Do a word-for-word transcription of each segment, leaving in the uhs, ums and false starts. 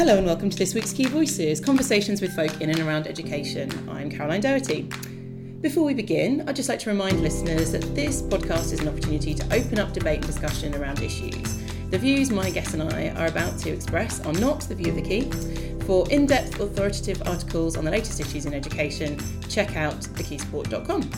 Hello and welcome to this week's Key Voices, conversations with folk in and around education. I'm Caroline Doherty. Before we begin, I'd just like to remind listeners that this podcast is an opportunity to open up debate and discussion around issues. The views my guest and I are about to express are not the view of The Key. For in-depth authoritative articles on the latest issues in education, check out the key support dot com.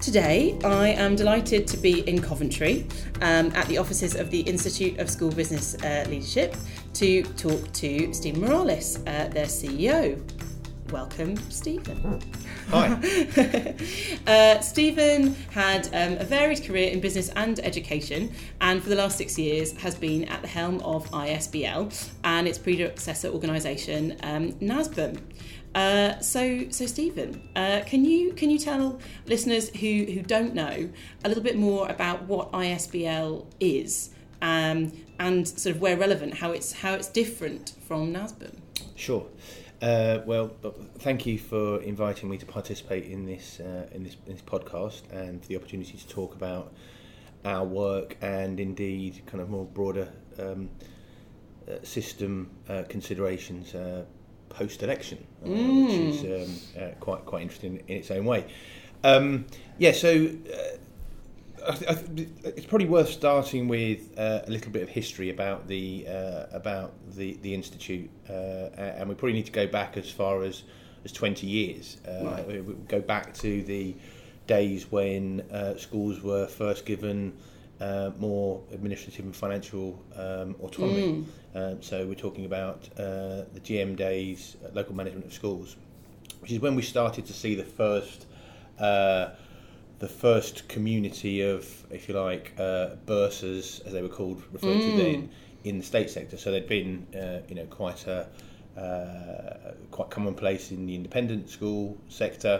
Today, I am delighted to be in Coventry um, at the offices of the Institute of School Business uh, Leadership to talk to Stephen Morales, uh, their C E O. Welcome, Stephen. Hi. uh, Stephen had um, a varied career in business and education, and for the last six years has been at the helm of I S B L and its predecessor organisation, um, NASBIM. Uh, so, so Stephen, uh, can you can you tell listeners who, who don't know a little bit more about what I S B L is, um, and sort of where relevant, how it's how it's different from NASBIM? Sure. Uh, well, thank you for inviting me to participate in this uh, in this in this podcast and for the opportunity to talk about our work and indeed kind of more broader um, uh, system uh, considerations uh, post-election, uh, mm. which is um, uh, quite quite interesting in its own way. Um, yeah, so uh, I th- I th- it's probably worth starting with uh, a little bit of history about the uh, about the the institute, uh, and we probably need to go back as far as as twenty years. Uh, right. we, we go back to the days when uh, schools were first given Uh, more administrative and financial um, autonomy. Mm. Uh, so we're talking about uh, the G M days, uh, local management of schools, which is when we started to see the first, uh, the first community of, if you like, uh, bursars, as they were called, referred mm. to then, in the state sector. So they'd been, uh, you know, quite a uh, quite commonplace in the independent school sector,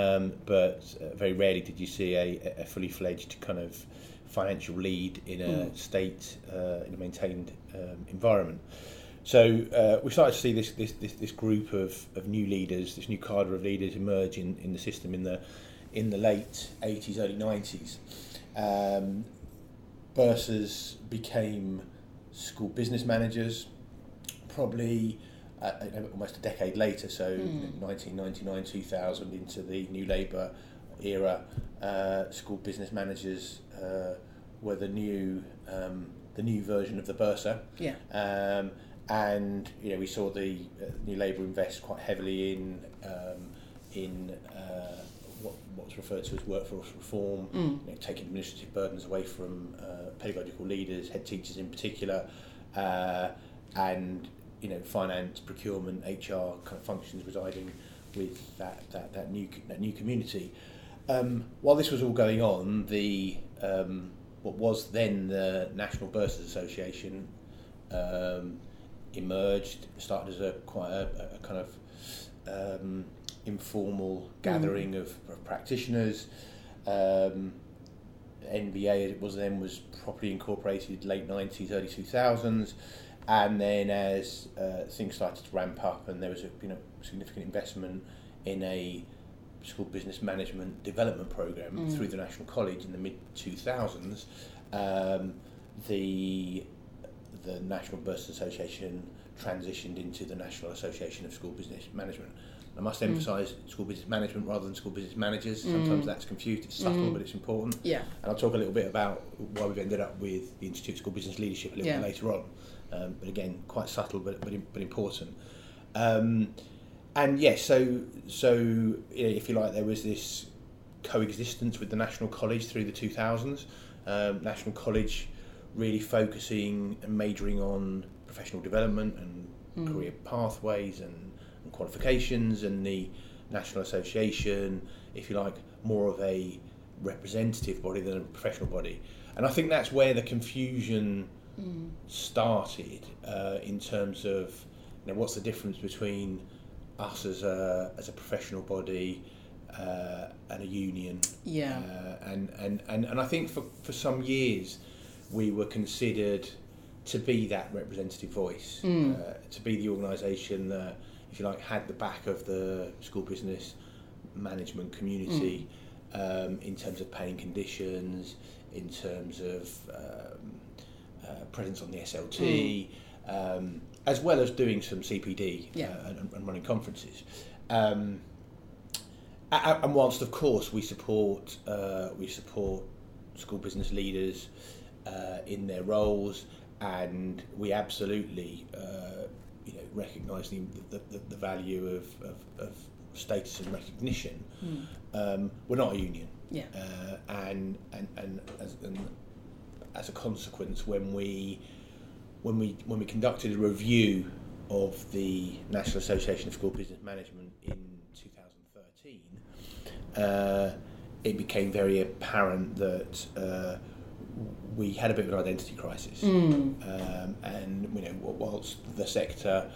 um, but very rarely did you see a, a fully fledged kind of financial lead in a mm. state, uh, in a maintained um, environment. So uh, we started to see this this this, this group of, of new leaders, this new cadre of leaders emerge in, in the system in the in the late eighties, early nineties. Um, bursars became school business managers, probably uh, almost a decade later. So mm. nineteen ninety-nine, two thousand into the New Labour era, uh, school business managers uh, were the new um, the new version of the bursar. Yeah. Um, and you know, we saw the uh, New Labour invest quite heavily in um, in uh, what, what's referred to as workforce reform, mm. you know, taking administrative burdens away from uh, pedagogical leaders, head teachers in particular, uh, and you know, finance, procurement, H R kind of functions residing with that that that new that new community. Um, while this was all going on, the um, what was then the National Bursars Association um, emerged, started as a quite a, a kind of um, informal gathering mm. of, of practitioners. Um, N B A, as it was then, was properly incorporated late nineties, early two thousands, and then as uh, things started to ramp up, and there was a you know significant investment in a school business management development programme mm. through the National College in the mid two thousands, um, the the National Bursars Association transitioned into the National Association of School Business Management. I must emphasise mm. school business management rather than school business managers. Sometimes mm. that's confused, it's subtle mm. but it's important. Yeah. And I'll talk a little bit about why we've ended up with the Institute of School Business Leadership a little yeah. bit later on. Um, but again, quite subtle but but, but important. Um, And yes, so so you know, if you like, there was this coexistence with the National College through the two thousands. Um, National College really focusing and majoring on professional development and mm. career pathways and, and qualifications, and the National Association, if you like, more of a representative body than a professional body. And I think that's where the confusion mm. started uh, in terms of you know, what's the difference between us as a as a professional body uh, and a union, yeah, uh, and, and, and, and I think for, for some years we were considered to be that representative voice, mm. uh, to be the organisation that, if you like, had the back of the school business management community mm. um, in terms of paying conditions, in terms of um, uh, presence on the S L T. Mm. Um, as well as doing some C P D yeah. uh, and, and running conferences. Um, and whilst, of course, we support uh, we support school business leaders uh, in their roles, and we absolutely uh, you know recognise the, the the value of of, of status and recognition. Mm. Um, we're not a union, yeah, uh, and and and as, and as a consequence, when we when we when we conducted a review of the National Association of School Business Management in two thousand thirteen, uh, it became very apparent that uh, we had a bit of an identity crisis. Mm. Um, and you know, whilst the sector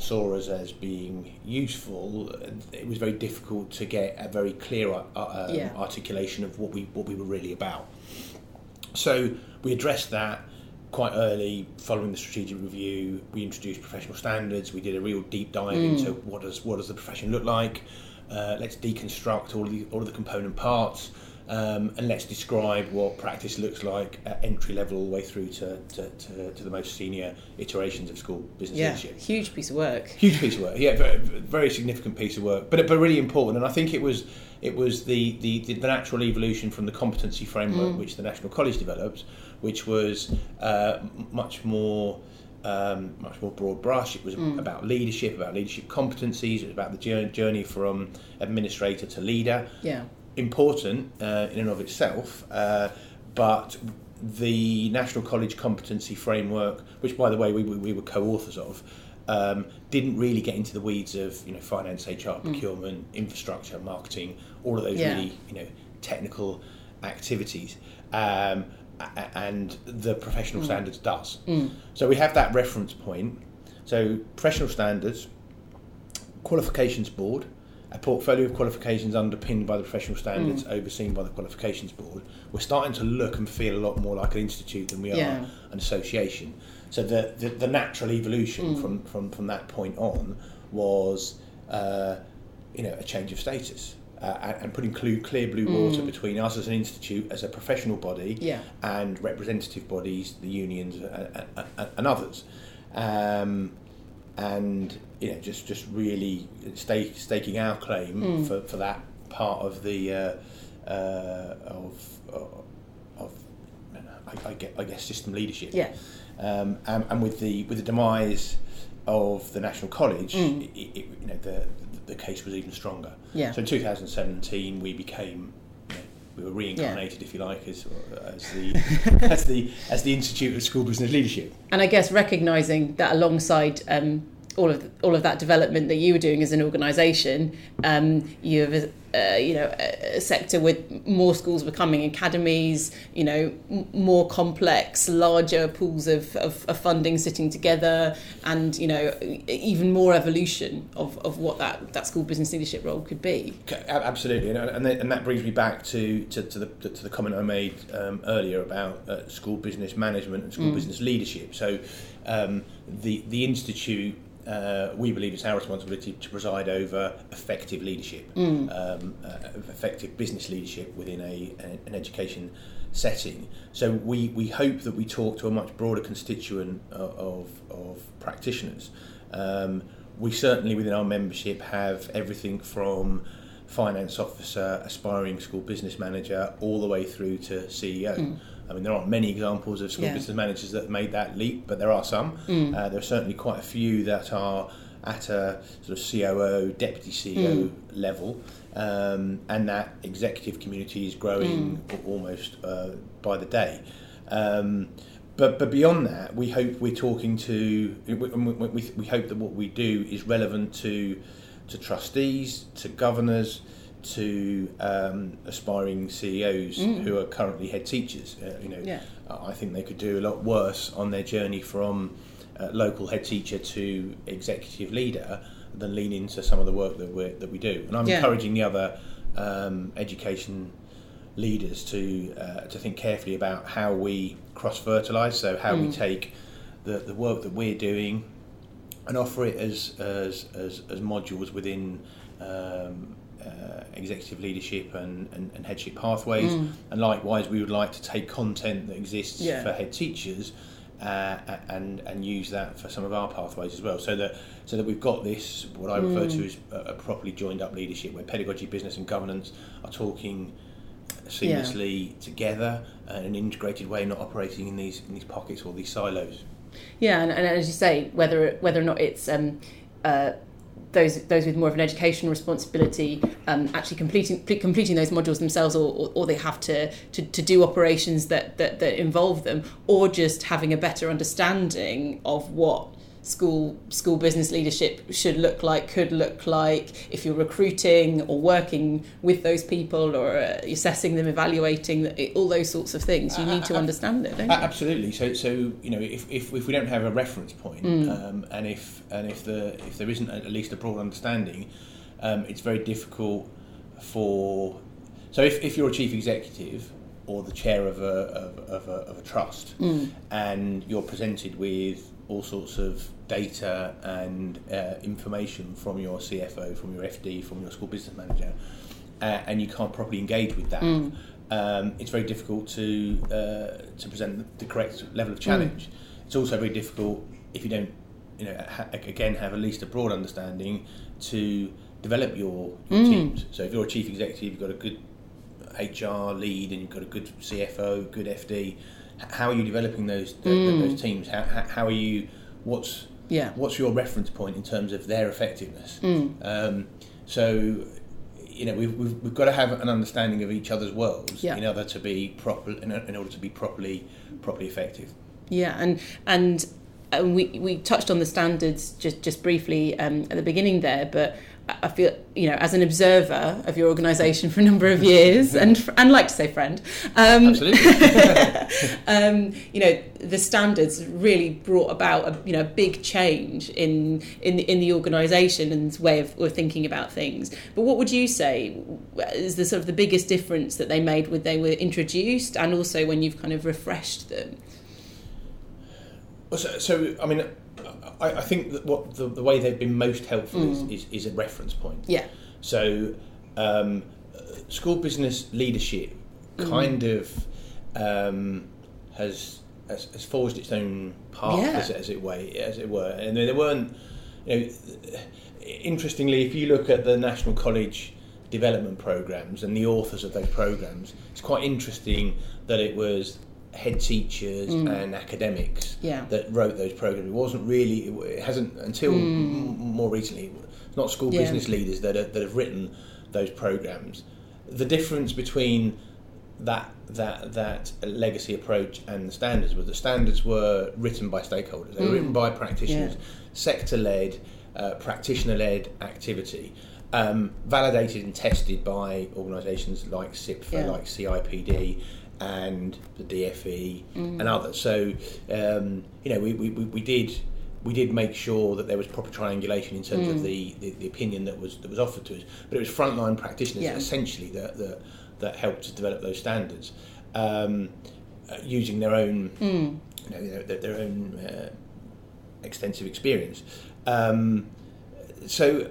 saw us as being useful, it was very difficult to get a very clear uh, um, yeah. articulation of what we what we were really about. So we addressed that quite early. Following the strategic review, we introduced professional standards. We did a real deep dive mm. into what does what does the profession look like. Uh, let's deconstruct all of the all of the component parts, um, and let's describe what practice looks like at entry level all the way through to to, to, to the most senior iterations of school business yeah, leadership. Huge piece of work. Huge piece of work. Yeah, very, very significant piece of work, but but really important. And I think it was it was the the, the natural evolution from the competency framework mm. which the National College developed, which was uh, much more um, much more broad brush. It was mm. about leadership, about leadership competencies. It was about the journey from administrator to leader. Yeah, important uh, in and of itself, uh, but the National College competency framework, which by the way we we were co-authors of, um, didn't really get into the weeds of you know finance, H R, mm. procurement, infrastructure, marketing, all of those yeah. really you know technical activities. Um, and the professional mm. standards does. Mm. So we have that reference point. So professional standards, qualifications board, a portfolio of qualifications underpinned by the professional standards mm. overseen by the qualifications board. We're starting to look and feel a lot more like an institute than we yeah. are an association. So the, the, the natural evolution mm. from, from, from that point on was uh, you know, a change of status. Uh, and putting clear blue water mm. between us as an institute, as a professional body, yeah. and representative bodies, the unions, and, and, and others, um, and you know, just just really stake, staking our claim mm. for, for that part of the uh, uh, of of I, I, guess, I guess system leadership, yeah, um, and, and with the with the demise of the National College, mm. it, it, you know the. the case was even stronger. Yeah. So in two thousand seventeen, we became, you know, we were reincarnated, yeah. if you like, as as the as the as the Institute of School Business Leadership. And I guess recognising that alongside um, all of the, all of that development that you were doing as an organisation, um, you have a, uh, you know a, a sector with more schools becoming academies, you know, m- more complex, larger pools of, of, of funding sitting together, and you know even more evolution of, of what that, that school business leadership role could be. Absolutely, and and, then, and that brings me back to to, to, the, to the comment I made um, earlier about uh, school business management and school mm. business leadership. So um, the the institute. Uh, we believe it's our responsibility to preside over effective leadership, mm. um, uh, effective business leadership within a, a, an education setting. So we, we hope that we talk to a much broader constituent of, of practitioners. Um, we certainly within our membership have everything from finance officer, aspiring school business manager, all the way through to C E O. Mm. I mean, there aren't many examples of school yeah. business managers that have made that leap, but there are some. Mm. Uh, there are certainly quite a few that are at a sort of C O O, deputy C E O mm. level, um, and that executive community is growing mm. almost uh, by the day. Um, but but beyond that, we hope we're talking to, we, we, we hope that what we do is relevant to to trustees, to governors, to um, aspiring C E Os mm. who are currently head teachers. Uh, you know, yeah. I think they could do a lot worse on their journey from uh, local head teacher to executive leader than lean into some of the work that we that we do. And I'm yeah. encouraging the other um, education leaders to uh, to think carefully about how we cross-fertilise. So how mm. we take the, the work that we're doing and offer it as as as, as modules within. Um, Uh, executive leadership and, and, and headship pathways mm. and likewise we would like to take content that exists yeah. for head teachers uh, and and use that for some of our pathways as well. So that so that we've got this, what I refer mm. to as a properly joined up leadership, where pedagogy, business and governance are talking seamlessly yeah. together in an integrated way, not operating in these in these pockets or these silos. Yeah, and, and as you say, whether whether or not it's um, uh, those those with more of an educational responsibility um, actually completing completing those modules themselves, or, or, or they have to, to, to do operations that, that, that involve them, or just having a better understanding of what school school business leadership should look like, could look like, if you're recruiting or working with those people, or uh, assessing them, evaluating it, all those sorts of things. You need to understand it, don't you? Absolutely. So, so you know, if if, if we don't have a reference point, mm. um, and if and if the if there isn't at least a broad understanding, um, it's very difficult for. So, if, if you're a chief executive or the chair of a of, of a of a trust, mm. and you're presented with all sorts of data and uh, information from your C F O, from your F D, from your school business manager, uh, and you can't properly engage with that, mm. um, it's very difficult to uh, to present the correct level of challenge. Mm. It's also very difficult if you don't, you know, ha- again have at least a broad understanding to develop your, your mm. teams. So if you're a chief executive, you've got a good H R lead and you've got a good C F O, good F D. How are you developing those the, mm. those teams? How how are you? What's yeah. what's your reference point in terms of their effectiveness? Mm. Um, so, you know, we've, we've we've got to have an understanding of each other's worlds yeah. in order to be proper in, in order to be properly properly effective. Yeah, and and and we we touched on the standards just just briefly um, at the beginning there, but. I feel, you know, as an observer of your organisation for a number of years, and and like to say friend, um, absolutely, um, you know, the standards really brought about a you know big change in in in the organisation and way of, of thinking about things. But what would you say is the sort of the biggest difference that they made when they were introduced, and also when you've kind of refreshed them? Well, so, so I mean. I, I think that what the, the way they've been most helpful mm. is, is, is a reference point. Yeah. So, um, school business leadership mm. kind of um, has, has has forged its own path, yeah. as, as it way as it were. And there weren't, you know, interestingly, if you look at the National College development programs and the authors of those programs, it's quite interesting that it was. Head teachers mm. and academics yeah. that wrote those programs. It wasn't really, it hasn't until mm. m- more recently, it's not school yeah. business leaders that are, that have written those programs. The difference between that that that legacy approach and the standards was the standards were written by stakeholders. They were mm. written by practitioners, yeah. sector-led, uh, practitioner-led activity, um, validated and tested by organisations like C I P F A, yeah. like C I P D, and the D F E mm. and others. So um, you know, we, we, we did we did make sure that there was proper triangulation in terms mm. of the, the, the opinion that was that was offered to us. But it was frontline practitioners yeah. essentially that, that that helped to develop those standards, um, uh, using their own mm. you know, you know their, their own uh, extensive experience. Um, so.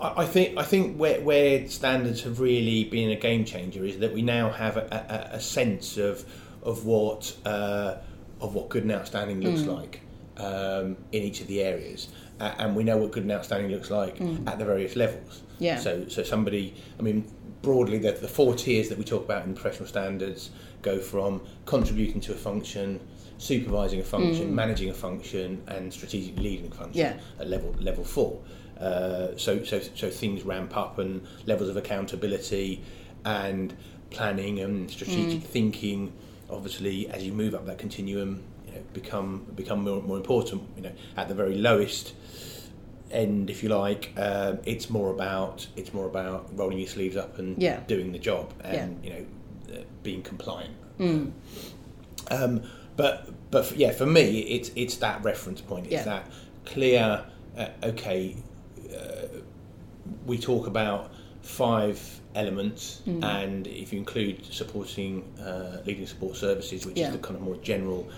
I think I think where, where standards have really been a game changer is that we now have a, a, a sense of of what uh, of what good and outstanding looks mm. like um, in each of the areas, uh, and we know what good and outstanding looks like mm. at the various levels. Yeah. So so somebody, I mean, broadly, the, the four tiers that we talk about in professional standards go from contributing to a function, supervising a function, mm. managing a function, and strategically leading a function yeah. at level level four. Uh, so, so, so things ramp up, and levels of accountability and planning and strategic mm. thinking, obviously, as you move up that continuum, you know, become become more, more important. You know, at the very lowest end, if you like, uh, it's more about it's more about rolling your sleeves up and yeah. doing the job, and yeah. you know, uh, being compliant. Mm. Um, but but for, yeah, for me, it's it's that reference point. It's yeah. that clear. Uh, okay. Uh, we talk about five elements, mm-hmm. and if you include supporting uh, leading support services, which yeah. is the kind of more general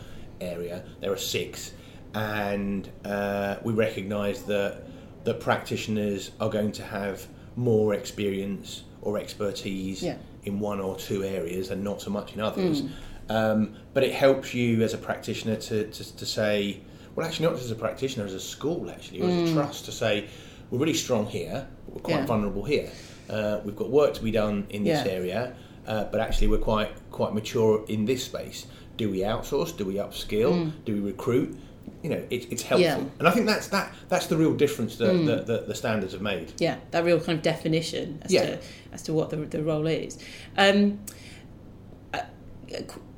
area, there are six, and uh, we recognise that that practitioners are going to have more experience or expertise yeah. in one or two areas and not so much in others, mm. Um, but it helps you as a practitioner to, to, to say, well, actually not just as a practitioner, as a school actually, or mm. as a trust, to say, we're really strong here, but we're quite yeah. vulnerable here. Uh, we've got work to be done in this yeah. area, uh, but actually we're quite quite mature in this space. Do we outsource? Do we upskill? Mm. Do we recruit? You know, it, it's helpful. Yeah. And I think that's that. That's the real difference that mm. the, the, the standards have made. Yeah, that real kind of definition as, yeah. to, as to what the, the role is. Um, uh,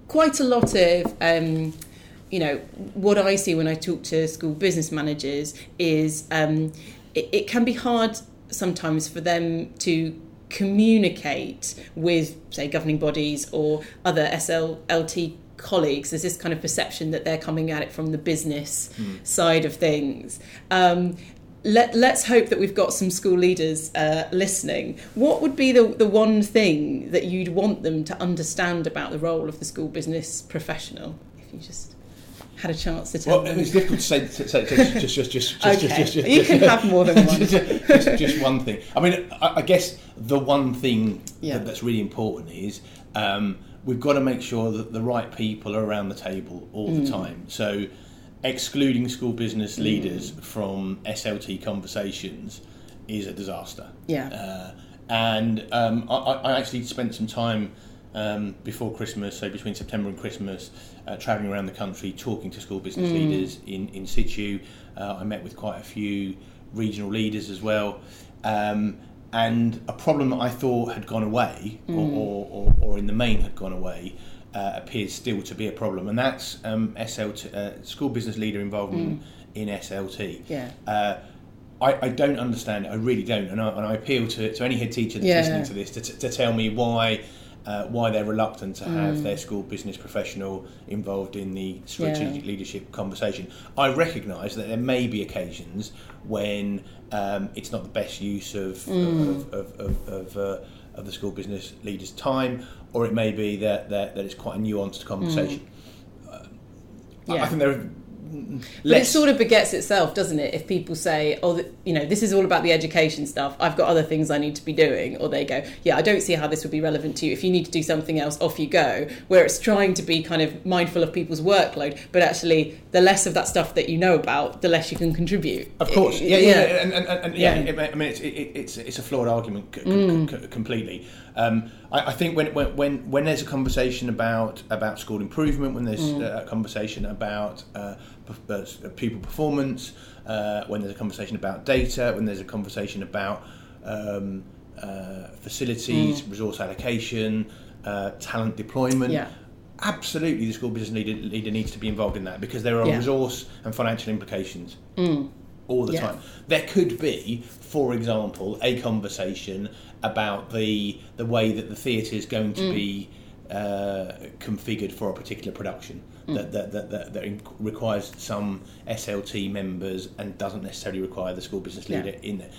quite a lot of, um, you know, what I see when I talk to school business managers is um, it, it can be hard sometimes for them to communicate with, say, governing bodies or other S L T colleagues. There's this kind of perception that they're coming at it from the business mm. side of things. Um, let, let's hope that we've got some school leaders uh, listening. What would be the, the one thing that you'd want them to understand about the role of the school business professional, if you just had a chance to tell well, them? It's difficult to say to, to, to, just, just, just, okay. just, just, just, you can have more than one. just, just one thing. I mean, I, I guess the one thing yeah. that, that's really important is um, we've got to make sure that the right people are around the table all mm. the time. So excluding school business leaders mm. from S L T conversations is a disaster. Yeah. Uh, and um, I, I actually spent some time um, before Christmas, so between September and Christmas, uh, travelling around the country talking to school business mm. leaders in, in situ. Uh, I met with quite a few regional leaders as well. Um, And a problem that I thought had gone away, or, mm. or, or, or in the main had gone away, uh, appears still to be a problem. And that's um, S L T, uh, school business leader involvement mm. in S L T. Yeah. Uh, I, I don't understand it, I really don't. And I, and I appeal to, to any head teacher that's yeah. listening to this to, to, to tell me why uh, why they're reluctant to have mm. their school business professional involved in the strategic yeah. leadership conversation. I recognise that there may be occasions when Um, it's not the best use of mm. of of, of, of, uh, of the school business leader's time, or it may be that that, that it's quite a nuanced conversation. Mm. Uh, yeah. I, I think there are less... But it sort of begets itself, doesn't it? If people say, "Oh, the, you know, this is all about the education stuff. I've got other things I need to be doing," or they go, "Yeah, I don't see how this would be relevant to you. If you need to do something else, off you go." Where it's trying to be kind of mindful of people's workload, but actually, the less of that stuff that you know about, the less you can contribute. Of course, yeah, yeah, yeah. and, and, and, and yeah. yeah. I mean, it's it, it's it's a flawed argument c- mm. c- completely. Um, I, I think when when when there's a conversation about about school improvement, when there's mm. a conversation about uh, pupil performance, uh, when there's a conversation about data, when there's a conversation about um, uh, facilities, mm. resource allocation, uh, talent deployment, yeah. absolutely the school business leader, leader needs to be involved in that, because there are yeah. resource and financial implications mm. all the yeah. time. There could be, for example, a conversation about the the way that the theatre is going to mm. be uh, configured for a particular production. That, that, that, that, that requires some S L T members and doesn't necessarily require the school business leader yeah. in there.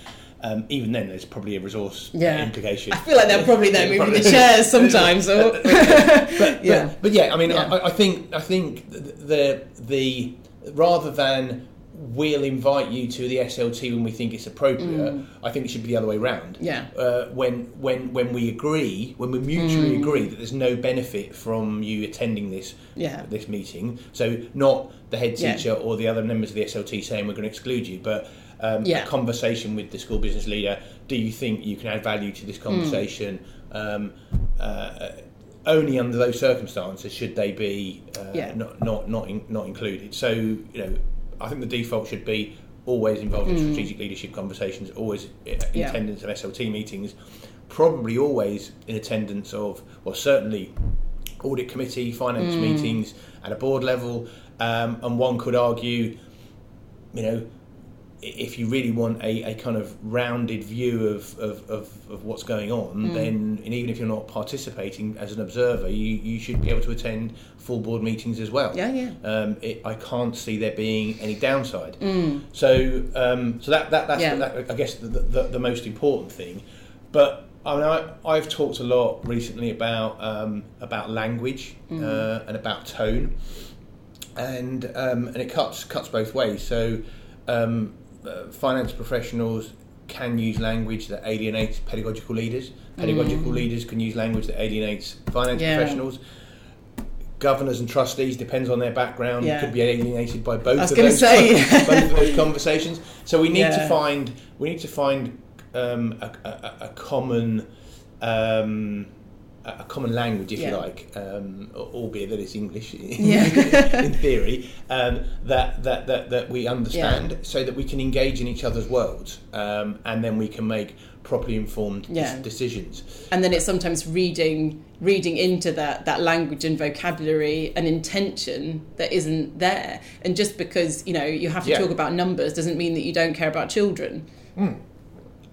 Um, even then, there's probably a resource yeah. implication. I feel like they're probably there moving the chairs sometimes. Or... but, but, yeah. But, but yeah, I mean, yeah. I, I think I think the the rather than we'll invite you to the S L T when we think it's appropriate, mm. I think it should be the other way round. Yeah. Uh, when when when we agree, when we mutually mm. agree that there's no benefit from you attending this yeah. this meeting, so not the head teacher yeah. or the other members of the S L T saying we're going to exclude you, but um, yeah. a conversation with the school business leader. Do you think you can add value to this conversation? Mm. Um, uh, only under those circumstances should they be uh, yeah. not not not in, not included. So you know. I think the default should be always involved in mm. strategic leadership conversations, always in yeah. attendance of S L T meetings, probably always in attendance of, well, certainly audit committee, finance mm. meetings at a board level. Um, and one could argue, you know, if you really want a, a kind of rounded view of, of, of, of what's going on, mm. then and even if you're not participating as an observer, you, you should be able to attend full board meetings as well. Yeah, yeah. Um, it, I can't see there being any downside. Mm. So, um, so that that that's yeah. that, I guess the, the the most important thing. But I mean, I, I've talked a lot recently about um, about language mm. uh, and about tone, and um, and it cuts cuts both ways. So. Um, Uh, finance professionals can use language that alienates pedagogical leaders. Pedagogical mm. leaders can use language that alienates finance yeah. professionals. governors and trustees, depends on their background, yeah. could be alienated by both I was of those say. both of those conversations. So we need yeah. to find we need to find um, a, a, a common um, a common language, if yeah. you like, um, albeit that it's English yeah. in theory, um, that, that that that we understand, yeah. so that we can engage in each other's worlds, um, and then we can make properly informed yeah. des- decisions. And then it's sometimes reading reading into that that language and vocabulary and intention that isn't there. And just because, you know, you have to yeah. talk about numbers doesn't mean that you don't care about children. Mm.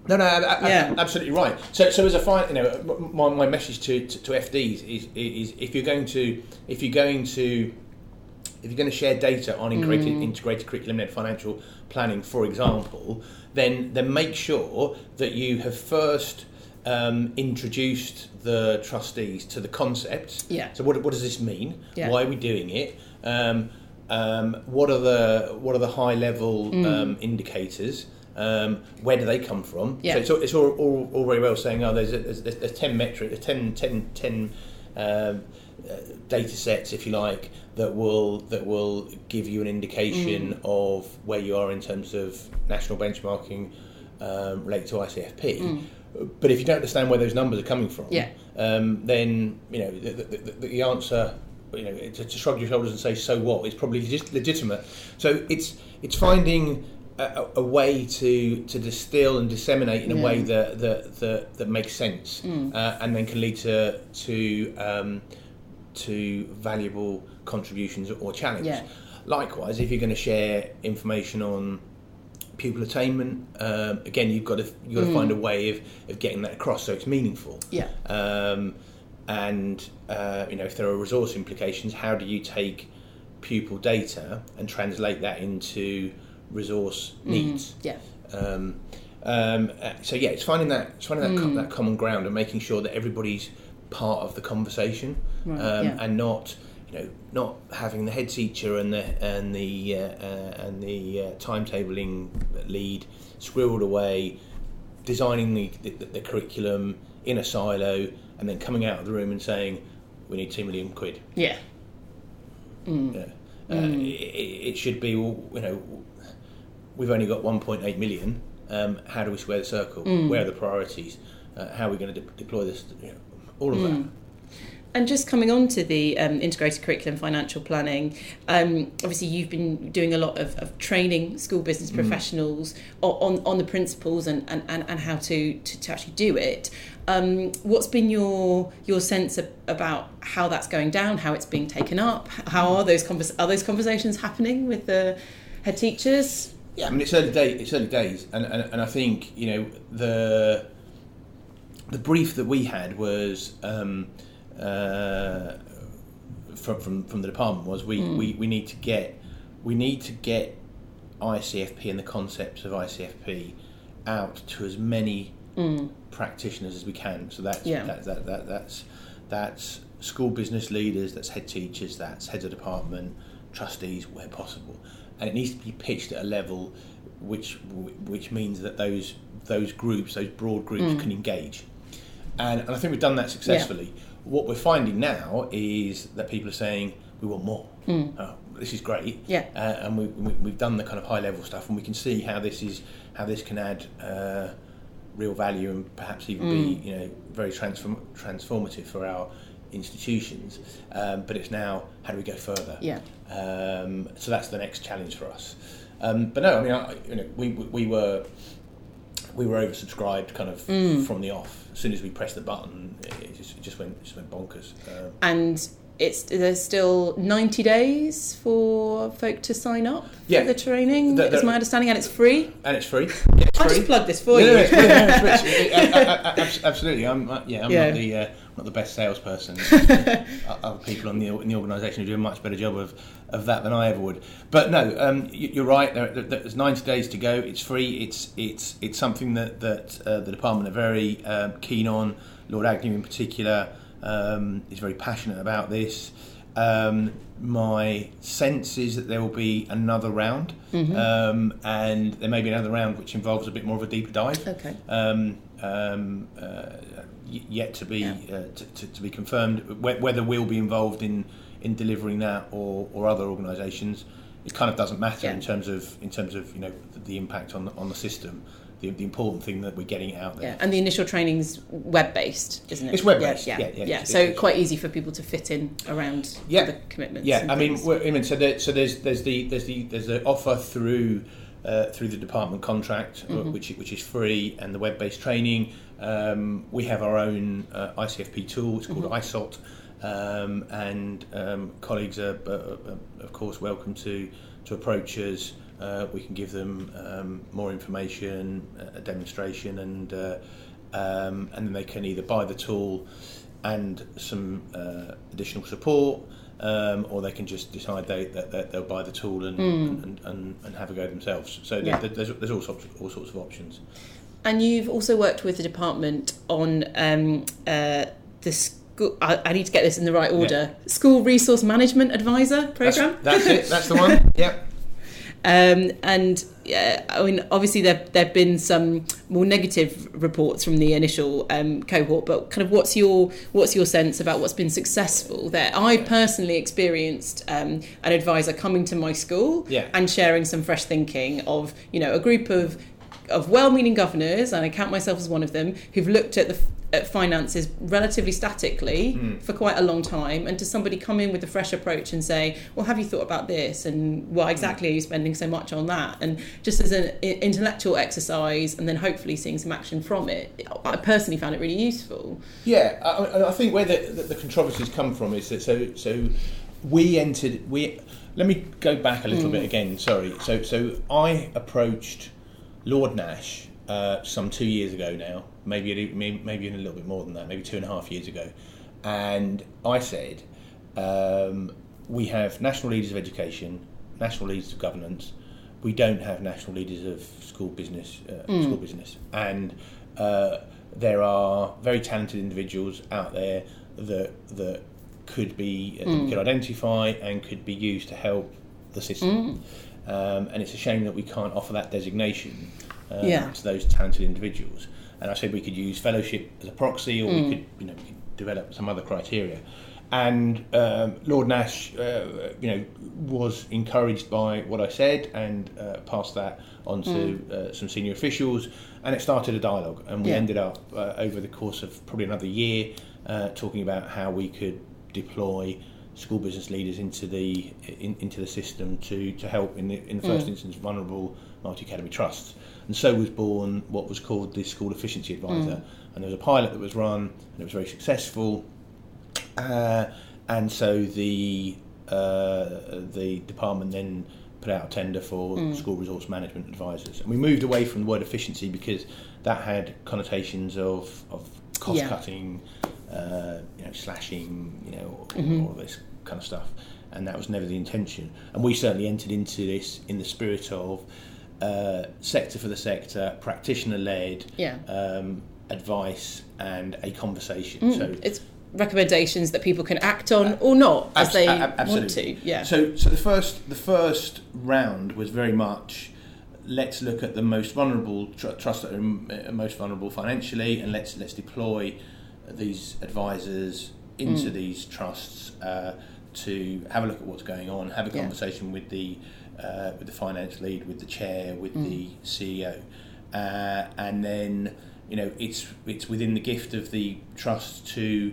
No, no, I, I, yeah. absolutely right. So, so as a fine, you know, my, my message to, to, to F Ds is, is if you're going to if you're going to if you're going to share data on integrated, mm. integrated curriculum-led financial planning, for example, then then make sure that you have first um, introduced the trustees to the concept. Yeah. So, what what does this mean? Yeah. Why are we doing it? Um, um, what are the what are the high-level mm. um, indicators? Um, where do they come from? Yeah. So it's all, it's all, all, all very well saying, oh, there's a, there's, there's ten metric, there's ten, ten, ten um, uh, data sets, if you like, that will that will give you an indication mm. of where you are in terms of national benchmarking um, related to I C F P. Mm. But if you don't understand where those numbers are coming from, yeah. um, then you know the, the, the, the answer. You know, to, to shrug your shoulders and say, so what? It's probably legit, legitimate. So it's it's finding. A, a way to, to distill and disseminate in a yeah. way that that, that that makes sense, mm. uh, and then can lead to to um, to valuable contributions or challenges. Yeah. Likewise, if you're going to share information on pupil attainment, uh, again, you've got to you've got to mm. find a way of, of getting that across so it's meaningful. Yeah. Um, and uh, you know, if there are resource implications, how do you take pupil data and translate that into resource needs? Mm, yeah. Um, um, so yeah, it's finding that it's finding that mm. com- that common ground and making sure that everybody's part of the conversation, right, um, yeah. and not you know not having the head teacher and the and the uh, uh, and the uh, timetabling lead squirreled away, designing the, the the curriculum in a silo and then coming out of the room and saying we need two million quid. Yeah. Mm. yeah. Uh, mm. it, it should be you know. We've only got one point eight million. Um, how do we square the circle? Mm. Where are the priorities? Uh, how are we going to de- deploy this? You know, all of mm. that. And just coming on to the um, integrated curriculum financial planning, um, obviously you've been doing a lot of, of training school business professionals mm. on, on the principles and, and, and, and how to, to, to actually do it. Um, what's been your your sense of, about how that's going down, how it's being taken up? How are those convers- are those conversations happening with the head teachers? Yeah, I mean it's early day. It's early days, and, and and I think you know the the brief that we had was um, uh, from from from the department was we, mm. we, we need to get we need to get I C F P and the concepts of I C F P out to as many mm. practitioners as we can. So that's yeah. that, that that that's that's school business leaders, that's head teachers, that's heads of department, trustees where possible. And it needs to be pitched at a level which which means that those those groups, those broad groups mm. can engage. And, and I think we've done that successfully. Yeah. What we're finding now is that people are saying, we want more. Mm. Oh, this is great. Yeah. Uh, and we, we, we've done the kind of high level stuff and we can see how this is how this can add uh, real value and perhaps even mm. be you know very transform- transformative for our institutions, um, but it's now how do we go further? Yeah. Um, so that's the next challenge for us. Um, but no, I mean, I, you know, we we were we were oversubscribed kind of mm. from the off. As soon as we pressed the button, it just, it just went it just went bonkers. Um, and it's there's still ninety days for folk to sign up for yeah. the training. The, the, is my understanding, and it's free. And it's free. Yeah, it's I'll free. Just plug this for no, you. No, it's free, no, it's free. It's free. I, I, I, absolutely. I'm uh, yeah. I'm yeah. not the. Uh, Not the best salesperson. Other people in the in the organisation do a much better job of, of that than I ever would. But no, um, you, you're right. There, there, there's ninety days to go. It's free. It's it's it's something that that uh, the department are very uh, keen on. Lord Agnew in particular um, is very passionate about this. Um, my sense is that there will be another round, mm-hmm. um, and there may be another round which involves a bit more of a deeper dive. Okay. Um, um, uh, yet to be yeah. uh, to, to, to be confirmed whether we'll be involved in in delivering that or, or other organisations, it kind of doesn't matter yeah. in terms of in terms of you know the, the impact on on the system. The, the important thing that we're getting out there. Yeah, and the initial training's web-based, isn't it? It's web-based. Yeah, yeah, yeah. yeah, yeah. It's, so it's, quite easy for people to fit in around yeah. the commitments. Yeah, and I mean, we're, I mean, so there, so there's there's the there's the there's the offer through uh, through the department contract, mm-hmm. which which is free, and the web-based training. Um, we have our own uh, I C F P tool. It's called mm-hmm. I S O T, um, and um, colleagues are, uh, uh, of course, welcome to to approach us. Uh, we can give them um, more information, a demonstration, and uh, um, and then they can either buy the tool and some uh, additional support, um, or they can just decide they, that they'll buy the tool and, mm. and, and, and have a go themselves. So yeah. there, there's there's all sorts of, all sorts of options. And you've also worked with the department on um, uh, the school. I, I need to get this in the right order. Yeah. School Resource Management Advisor Programme. That's, that's it. That's the one. Yep. Um, and uh, I mean, obviously there there've been some more negative reports from the initial um, cohort, but kind of what's your what's your sense about what's been successful there? I personally experienced um, an advisor coming to my school yeah. and sharing some fresh thinking of you know a group of of well-meaning governors, and I count myself as one of them, who've looked at the at finances relatively statically mm. for quite a long time, and to somebody come in with a fresh approach and say, well, have you thought about this, and why exactly mm. are you spending so much on that, and just as an intellectual exercise, and then hopefully seeing some action from it. I personally found it really useful. Yeah, I, I think where the, the, the controversies come from is that so so we entered we let me go back a little mm. bit again. Sorry, so so I approached Lord Nash uh, some two years ago now, maybe maybe even a little bit more than that, maybe two and a half years ago, and I said, um, we have national leaders of education, national leaders of governance, we don't have national leaders of school business, uh, mm. school business, and uh, there are very talented individuals out there that that could be uh, mm. we could identify and could be used to help the system. Mm. Um, and it's a shame that we can't offer that designation um, yeah. to those talented individuals. And I said we could use fellowship as a proxy, or mm. we could, you know, we could develop some other criteria. And um, Lord Nash, uh, you know, was encouraged by what I said and uh, passed that on to mm. uh, some senior officials, and it started a dialogue. And we yeah. ended up uh, over the course of probably another year uh, talking about how we could deploy school business leaders into the in, into the system to, to help in the in the first mm. instance vulnerable multi-academy trusts. And so was born what was called the School Efficiency Advisor, mm. and there was a pilot that was run and it was very successful, uh, and so the uh, the department then put out a tender for mm. school resource management advisors, and we moved away from the word efficiency because that had connotations of, of cost yeah. cutting, uh, you know, slashing, you know, mm-hmm. all this kind of stuff, and that was never the intention. And we certainly entered into this in the spirit of uh, sector for the sector, practitioner-led yeah. um, advice and a conversation. Mm. So it's recommendations that people can act on uh, or not as abs- they a- want to. Yeah. So, so the first the first round was very much, let's look at the most vulnerable tr- trust that are most vulnerable financially, and let's let's deploy these advisors into mm. these trusts uh, to have a look at what's going on, have a yeah. conversation with the uh, with the finance lead, with the chair, with mm. the C E O, uh, and then you know it's it's within the gift of the trust to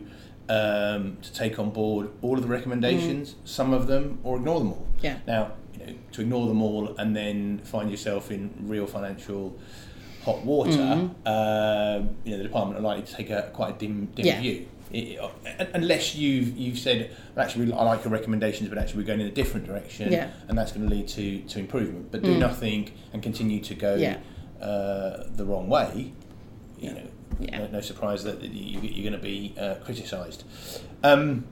um, to take on board all of the recommendations, mm. some of them, or ignore them all. Yeah. Now, you know, to ignore them all and then find yourself in real financial hot water, mm-hmm. uh, you know, the department are likely to take a quite a dim, dim yeah. view, it, unless you've you've said, well, actually, I like your recommendations, but actually we're going in a different direction, yeah. and that's going to lead to, to improvement. But do mm. nothing and continue to go yeah. uh, the wrong way. You know, yeah. no, no surprise that you, you're going to be uh, criticised. Um,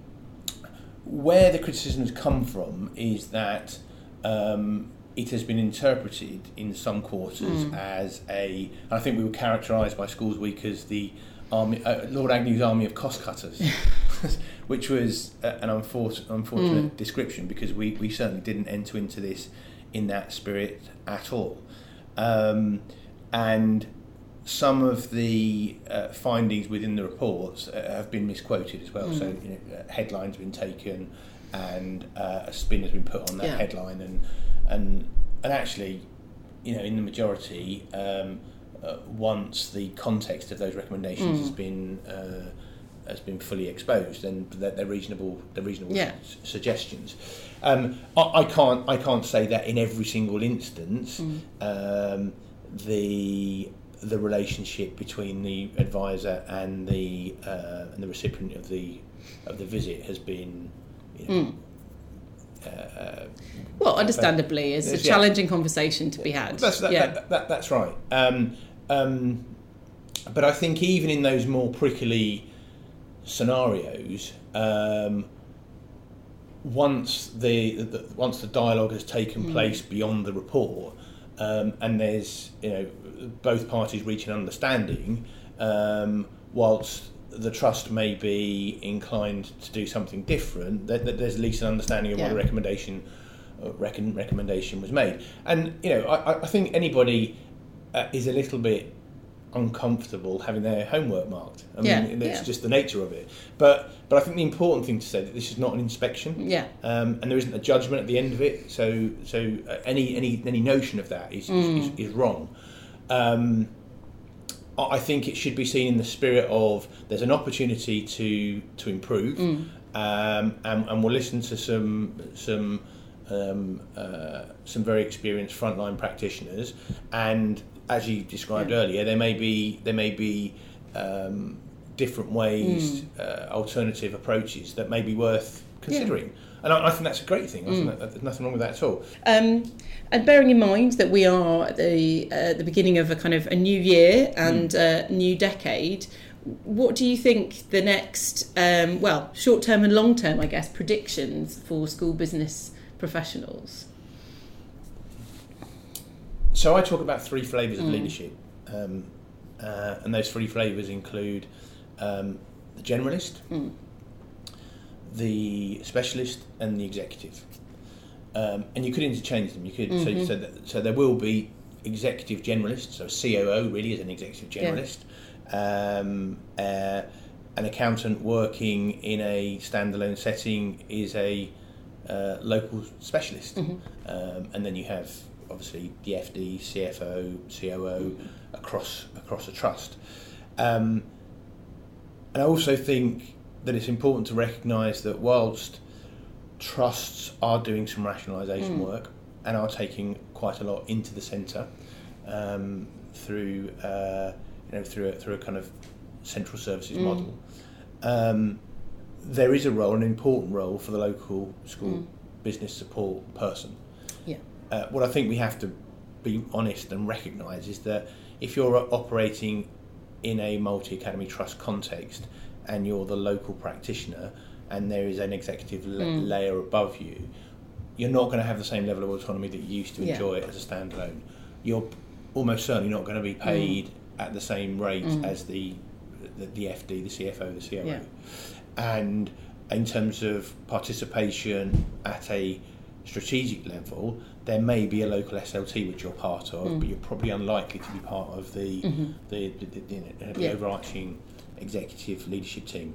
where the criticisms come from is that. Um, it has been interpreted in some quarters mm. as a, and I think we were characterised by Schools Week as the army, uh, Lord Agnew's army of cost cutters, which was uh, an unfor- unfortunate mm. description, because we, we certainly didn't enter into this in that spirit at all. Um, and some of the uh, findings within the reports uh, have been misquoted as well, mm. so you know, headlines have been taken, and uh, a spin has been put on that yeah. headline, and and and actually, you know, in the majority, um, uh, once the context of those recommendations mm. has been uh, has been fully exposed, then they're, they're reasonable. They're reasonable yeah. s- suggestions. Um, I, I can't I can't say that in every single instance mm. um, the the relationship between the advisor and the uh, and the recipient of the of the visit has been. You know, mm. Uh, well, understandably, it's a challenging yeah. conversation to be had. That's, that, yeah. that, that, that's right. Um, um, but I think even in those more prickly scenarios, um, once the, the once the dialogue has taken mm. place beyond the report, um, and there's you know both parties reach an understanding, um, whilst the trust may be inclined to do something different, that, that there's at least an understanding of yeah. what a recommendation uh, recon, recommendation was made. And, you know, I, I think anybody uh, is a little bit uncomfortable having their homework marked. I yeah. mean, it's yeah. just the nature of it. But but I think the important thing to say that this is not an inspection. Yeah. Um, and there isn't a judgment at the end of it. So so uh, any, any any notion of that is mm. is, is wrong. Um, I think it should be seen in the spirit of there's an opportunity to to improve, mm. um, and, and we'll listen to some some um, uh, some very experienced frontline practitioners. And as you described yeah. earlier, there may be there may be um, different ways, mm. uh, alternative approaches that may be worth considering. Yeah. And I, I think that's a great thing. I mm. think that, that, there's nothing wrong with that at all. Um, and bearing in mind that we are at the, uh, the beginning of a kind of a new year and mm. a new decade, what do you think the next, um, well, short-term and long-term, I guess, predictions for school business professionals? So I talk about three flavours mm. of leadership. Um, uh, and those three flavours include um, the generalist, mm. the specialist and the executive, um, and you could interchange them. You could mm-hmm. so, so, that, so there will be executive generalists. So C O O really is an executive generalist, yeah. um, uh, an accountant working in a standalone setting is a uh, local specialist, mm-hmm. um, and then you have obviously the F D, C F O, C O O across across a trust, um, and I also think that it's important to recognise that whilst trusts are doing some rationalisation mm. work and are taking quite a lot into the centre um, through uh, you know through a, through a kind of central services mm. model, um, there is a role, an important role, for the local school mm. business support person. Yeah. Uh, what I think we have to be honest and recognise is that if you're operating in a multi-academy trust context, and you're the local practitioner, and there is an executive la- mm. layer above you, you're not going to have the same level of autonomy that you used to yeah. enjoy as a standalone. You're almost certainly not going to be paid mm. at the same rate mm. as the, the the F D, the C F O, the C O O. Yeah. And in terms of participation at a strategic level, there may be a local S L T which you're part of, mm. but you're probably unlikely to be part of the mm-hmm. the, the, the, the, you know, the yeah. overarching executive leadership team.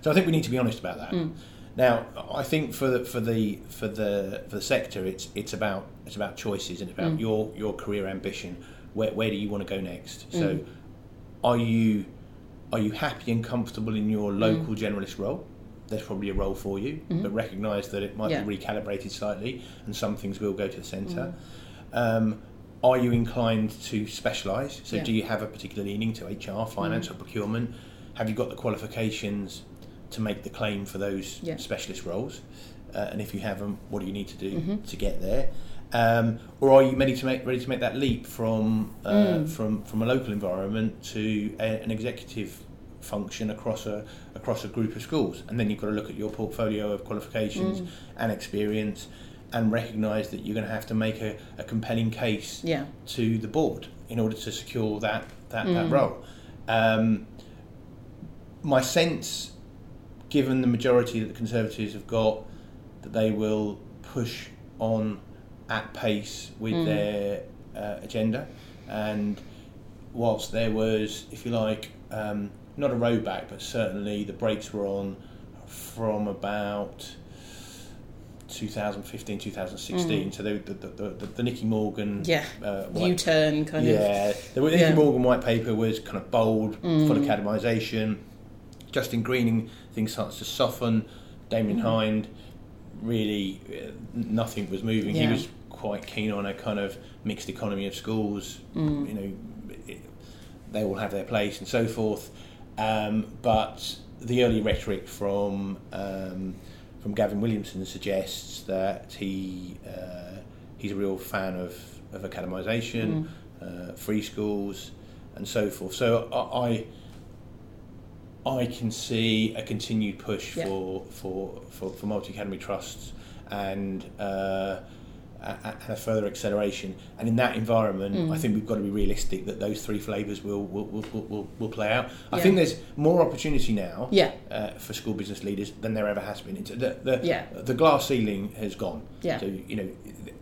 So I think we need to be honest about that. Mm. Now, I think for the for the for the for the sector, it's it's about it's about choices and about mm. your your career ambition. Where where do you want to go next? Mm. So, are you are you happy and comfortable in your local mm. generalist role? There's probably a role for you, mm-hmm. but recognise that it might yeah. be recalibrated slightly, and some things will go to the centre. Mm. Um, Are you inclined to specialise? So yeah. do you have a particular leaning to H R, finance mm. or procurement? Have you got the qualifications to make the claim for those yeah. specialist roles? Uh, and if you haven't, what do you need to do mm-hmm. to get there? Um, or are you ready to make, ready to make that leap from, uh, mm. from, from a local environment to a, an executive function across a across a group of schools? And then you've got to look at your portfolio of qualifications mm. and experience, and recognise that you're going to have to make a, a compelling case yeah. to the board in order to secure that that, mm. that role. Um, my sense, given the majority that the Conservatives have got, that they will push on at pace with mm. their uh, agenda. And whilst there was, if you like, um, not a road back, but certainly the brakes were on from about two thousand fifteen, two thousand sixteen Mm. So they, the, the, the, the Nicky Morgan... Yeah, uh, white, U-turn kind yeah, of... The, the yeah, the Nicky Morgan white paper was kind of bold, mm. full academisation. Justin Greening, things starts to soften. Damien mm. Hind, really uh, nothing was moving. Yeah. He was quite keen on a kind of mixed economy of schools. Mm. You know, it, they all have their place and so forth. Um, but the early rhetoric from... Um, from Gavin Williamson suggests that he uh, he's a real fan of, of academisation, mm. uh, free schools, and so forth. So I I can see a continued push yeah. for, for for for multi-academy trusts and uh, and a further acceleration. And in that environment, mm. I think we've got to be realistic that those three flavours will will, will, will will play out. I yeah. think there's more opportunity now yeah. uh, for school business leaders than there ever has been. It's the the, yeah. the glass ceiling has gone. Yeah. So you know,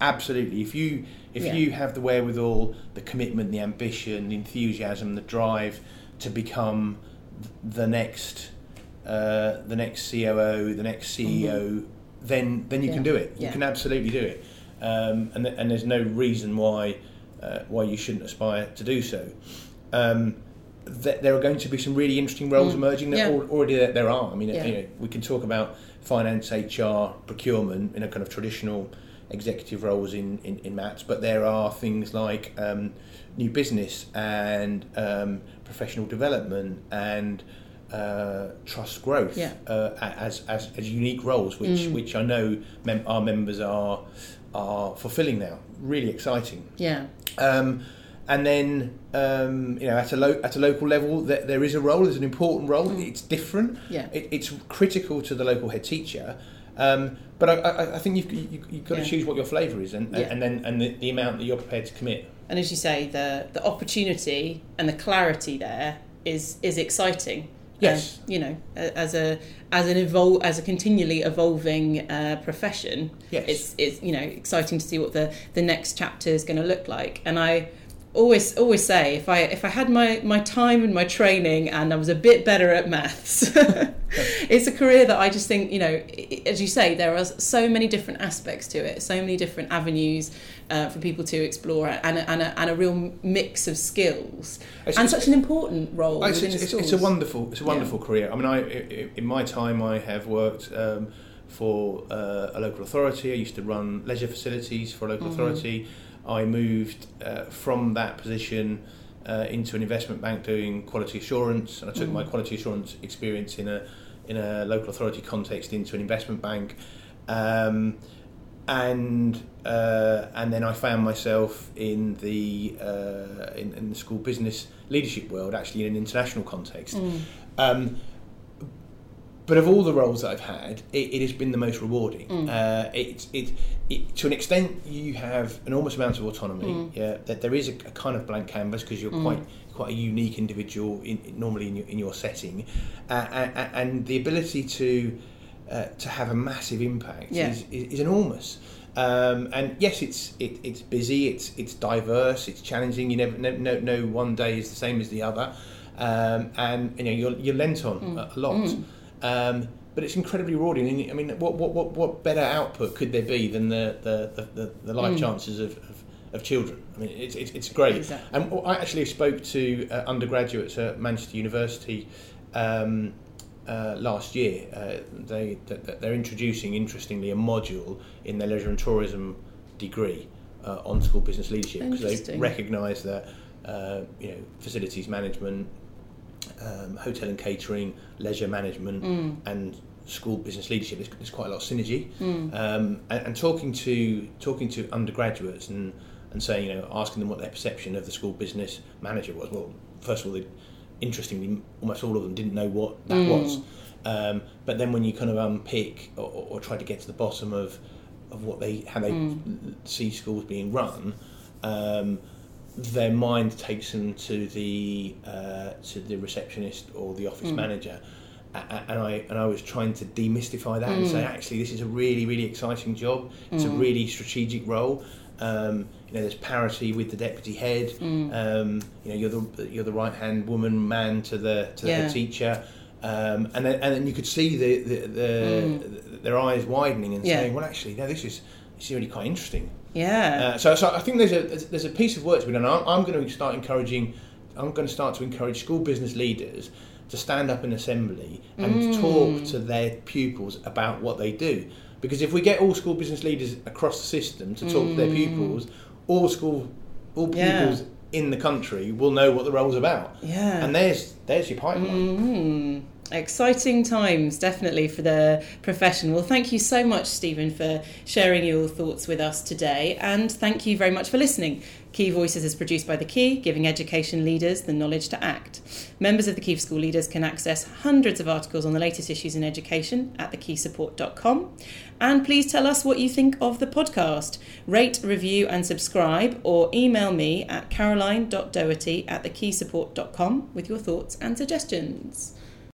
absolutely. If you if yeah. you have the wherewithal, the commitment, the ambition, the enthusiasm, the drive to become the next uh, the next C O O, the next C E O, mm-hmm. then then you yeah. can do it. You yeah. can absolutely do it. Um, and, th- and there's no reason why uh, why you shouldn't aspire to do so. Um, th- there are going to be some really interesting roles mm. emerging that yeah. al- already there, there are. I mean, yeah. you know, we can talk about finance, H R, procurement, you know, kind of traditional executive roles in, in, in M A T S, but there are things like um, new business and um, professional development and uh, trust growth yeah. uh, as, as as unique roles, which mm. which I know mem- our members are. are fulfilling now. Really exciting. Yeah. Um, and then um, you know, at a lo- at a local level, th- there is a role. There's an important role. Mm. It's different. Yeah. It, it's critical to the local head teacher. Um, but I, I, I think you've you, you've got yeah. to choose what your flavour is, and yeah. and then and the, the amount that you're prepared to commit. And as you say, the the opportunity and the clarity there is is exciting. Yes. Uh, you know, as a as an evol- as a continually evolving uh, profession, yes. it's it's you know exciting to see what the, the next chapter is going to look like. And I always always say if I if I had my, my time and my training and I was a bit better at maths, it's a career that I just think, you know, as you say, there are so many different aspects to it, so many different avenues uh, for people to explore, and a, and, a, and a real mix of skills, it's, and it's, such an important role. It's, within it's, it's a wonderful, it's a wonderful yeah. career. I mean, I in my time I have worked um, for uh, a local authority. I used to run leisure facilities for a local mm-hmm. authority. I moved uh, from that position uh, into an investment bank doing quality assurance, and I took mm. my quality assurance experience in a in a local authority context into an investment bank, um, and uh, and then I found myself in the uh, in, in the school business leadership world, actually in an international context. Mm. Um, But of all the roles that I've had, it, it has been the most rewarding. Mm. Uh, it, it, it, to an extent, you have enormous amounts of autonomy. Mm. Yeah, that there is a, a kind of blank canvas because you're mm. quite quite a unique individual in, normally in your in your setting, uh, and, and the ability to uh, to have a massive impact yeah. is, is, is enormous. Um, and yes, it's it, it's busy, it's it's diverse, it's challenging. You never no no, no one day is the same as the other, um, and you know you're you're lent on mm. a lot. Mm. Um, but it's incredibly rewarding. And, I mean, what, what, what, what better output could there be than the the, the, the life mm. chances of, of, of children? I mean, it's it's, it's great. Exactly. And I actually spoke to uh, undergraduates at Manchester University um, uh, last year. Uh, they they're introducing, interestingly, a module in their leisure and tourism degree uh, on school business leadership because they recognise that uh, you know facilities management. Um, hotel and catering, leisure management, mm. and school business leadership. There's, there's quite a lot of synergy. Mm. Um, and, and talking to talking to undergraduates and, and saying, you know, asking them what their perception of the school business manager was. Well, first of all, they, interestingly, almost all of them didn't know what that mm. was. Um, but then when you kind of unpick or, or, or try to get to the bottom of of what they how they mm. see schools being run. Um, Their mind takes them to the uh, to the receptionist or the office mm. manager, and I and I was trying to demystify that mm. and say actually this is a really really exciting job. It's mm. a really strategic role. Um, you know, there's parity with the deputy head. Mm. Um, you know, you're the you're the right hand woman man to the to yeah. the teacher. Um, and then, and then you could see the, the, the mm. their eyes widening and yeah. saying, "Well, actually, no, this is this is really quite interesting." Yeah. Uh, so, so I think there's a there's a piece of work to be done. I'm, I'm going to start encouraging. I'm going to start to encourage school business leaders to stand up in assembly and mm. talk to their pupils about what they do. Because if we get all school business leaders across the system to talk mm. to their pupils, all school all pupils. Yeah. in the country will know what the role's about. Yeah. And there's there's your pipeline. Mm. Exciting times, definitely, for the profession. Well, thank you so much, Stephen, for sharing your thoughts with us today. And thank you very much for listening. Key Voices is produced by The Key, giving education leaders the knowledge to act. Members of The Key for School Leaders can access hundreds of articles on the latest issues in education at the key support dot com. And please tell us what you think of the podcast. Rate, review and subscribe, or email me at caroline dot doherty at the key support dot com with your thoughts and suggestions.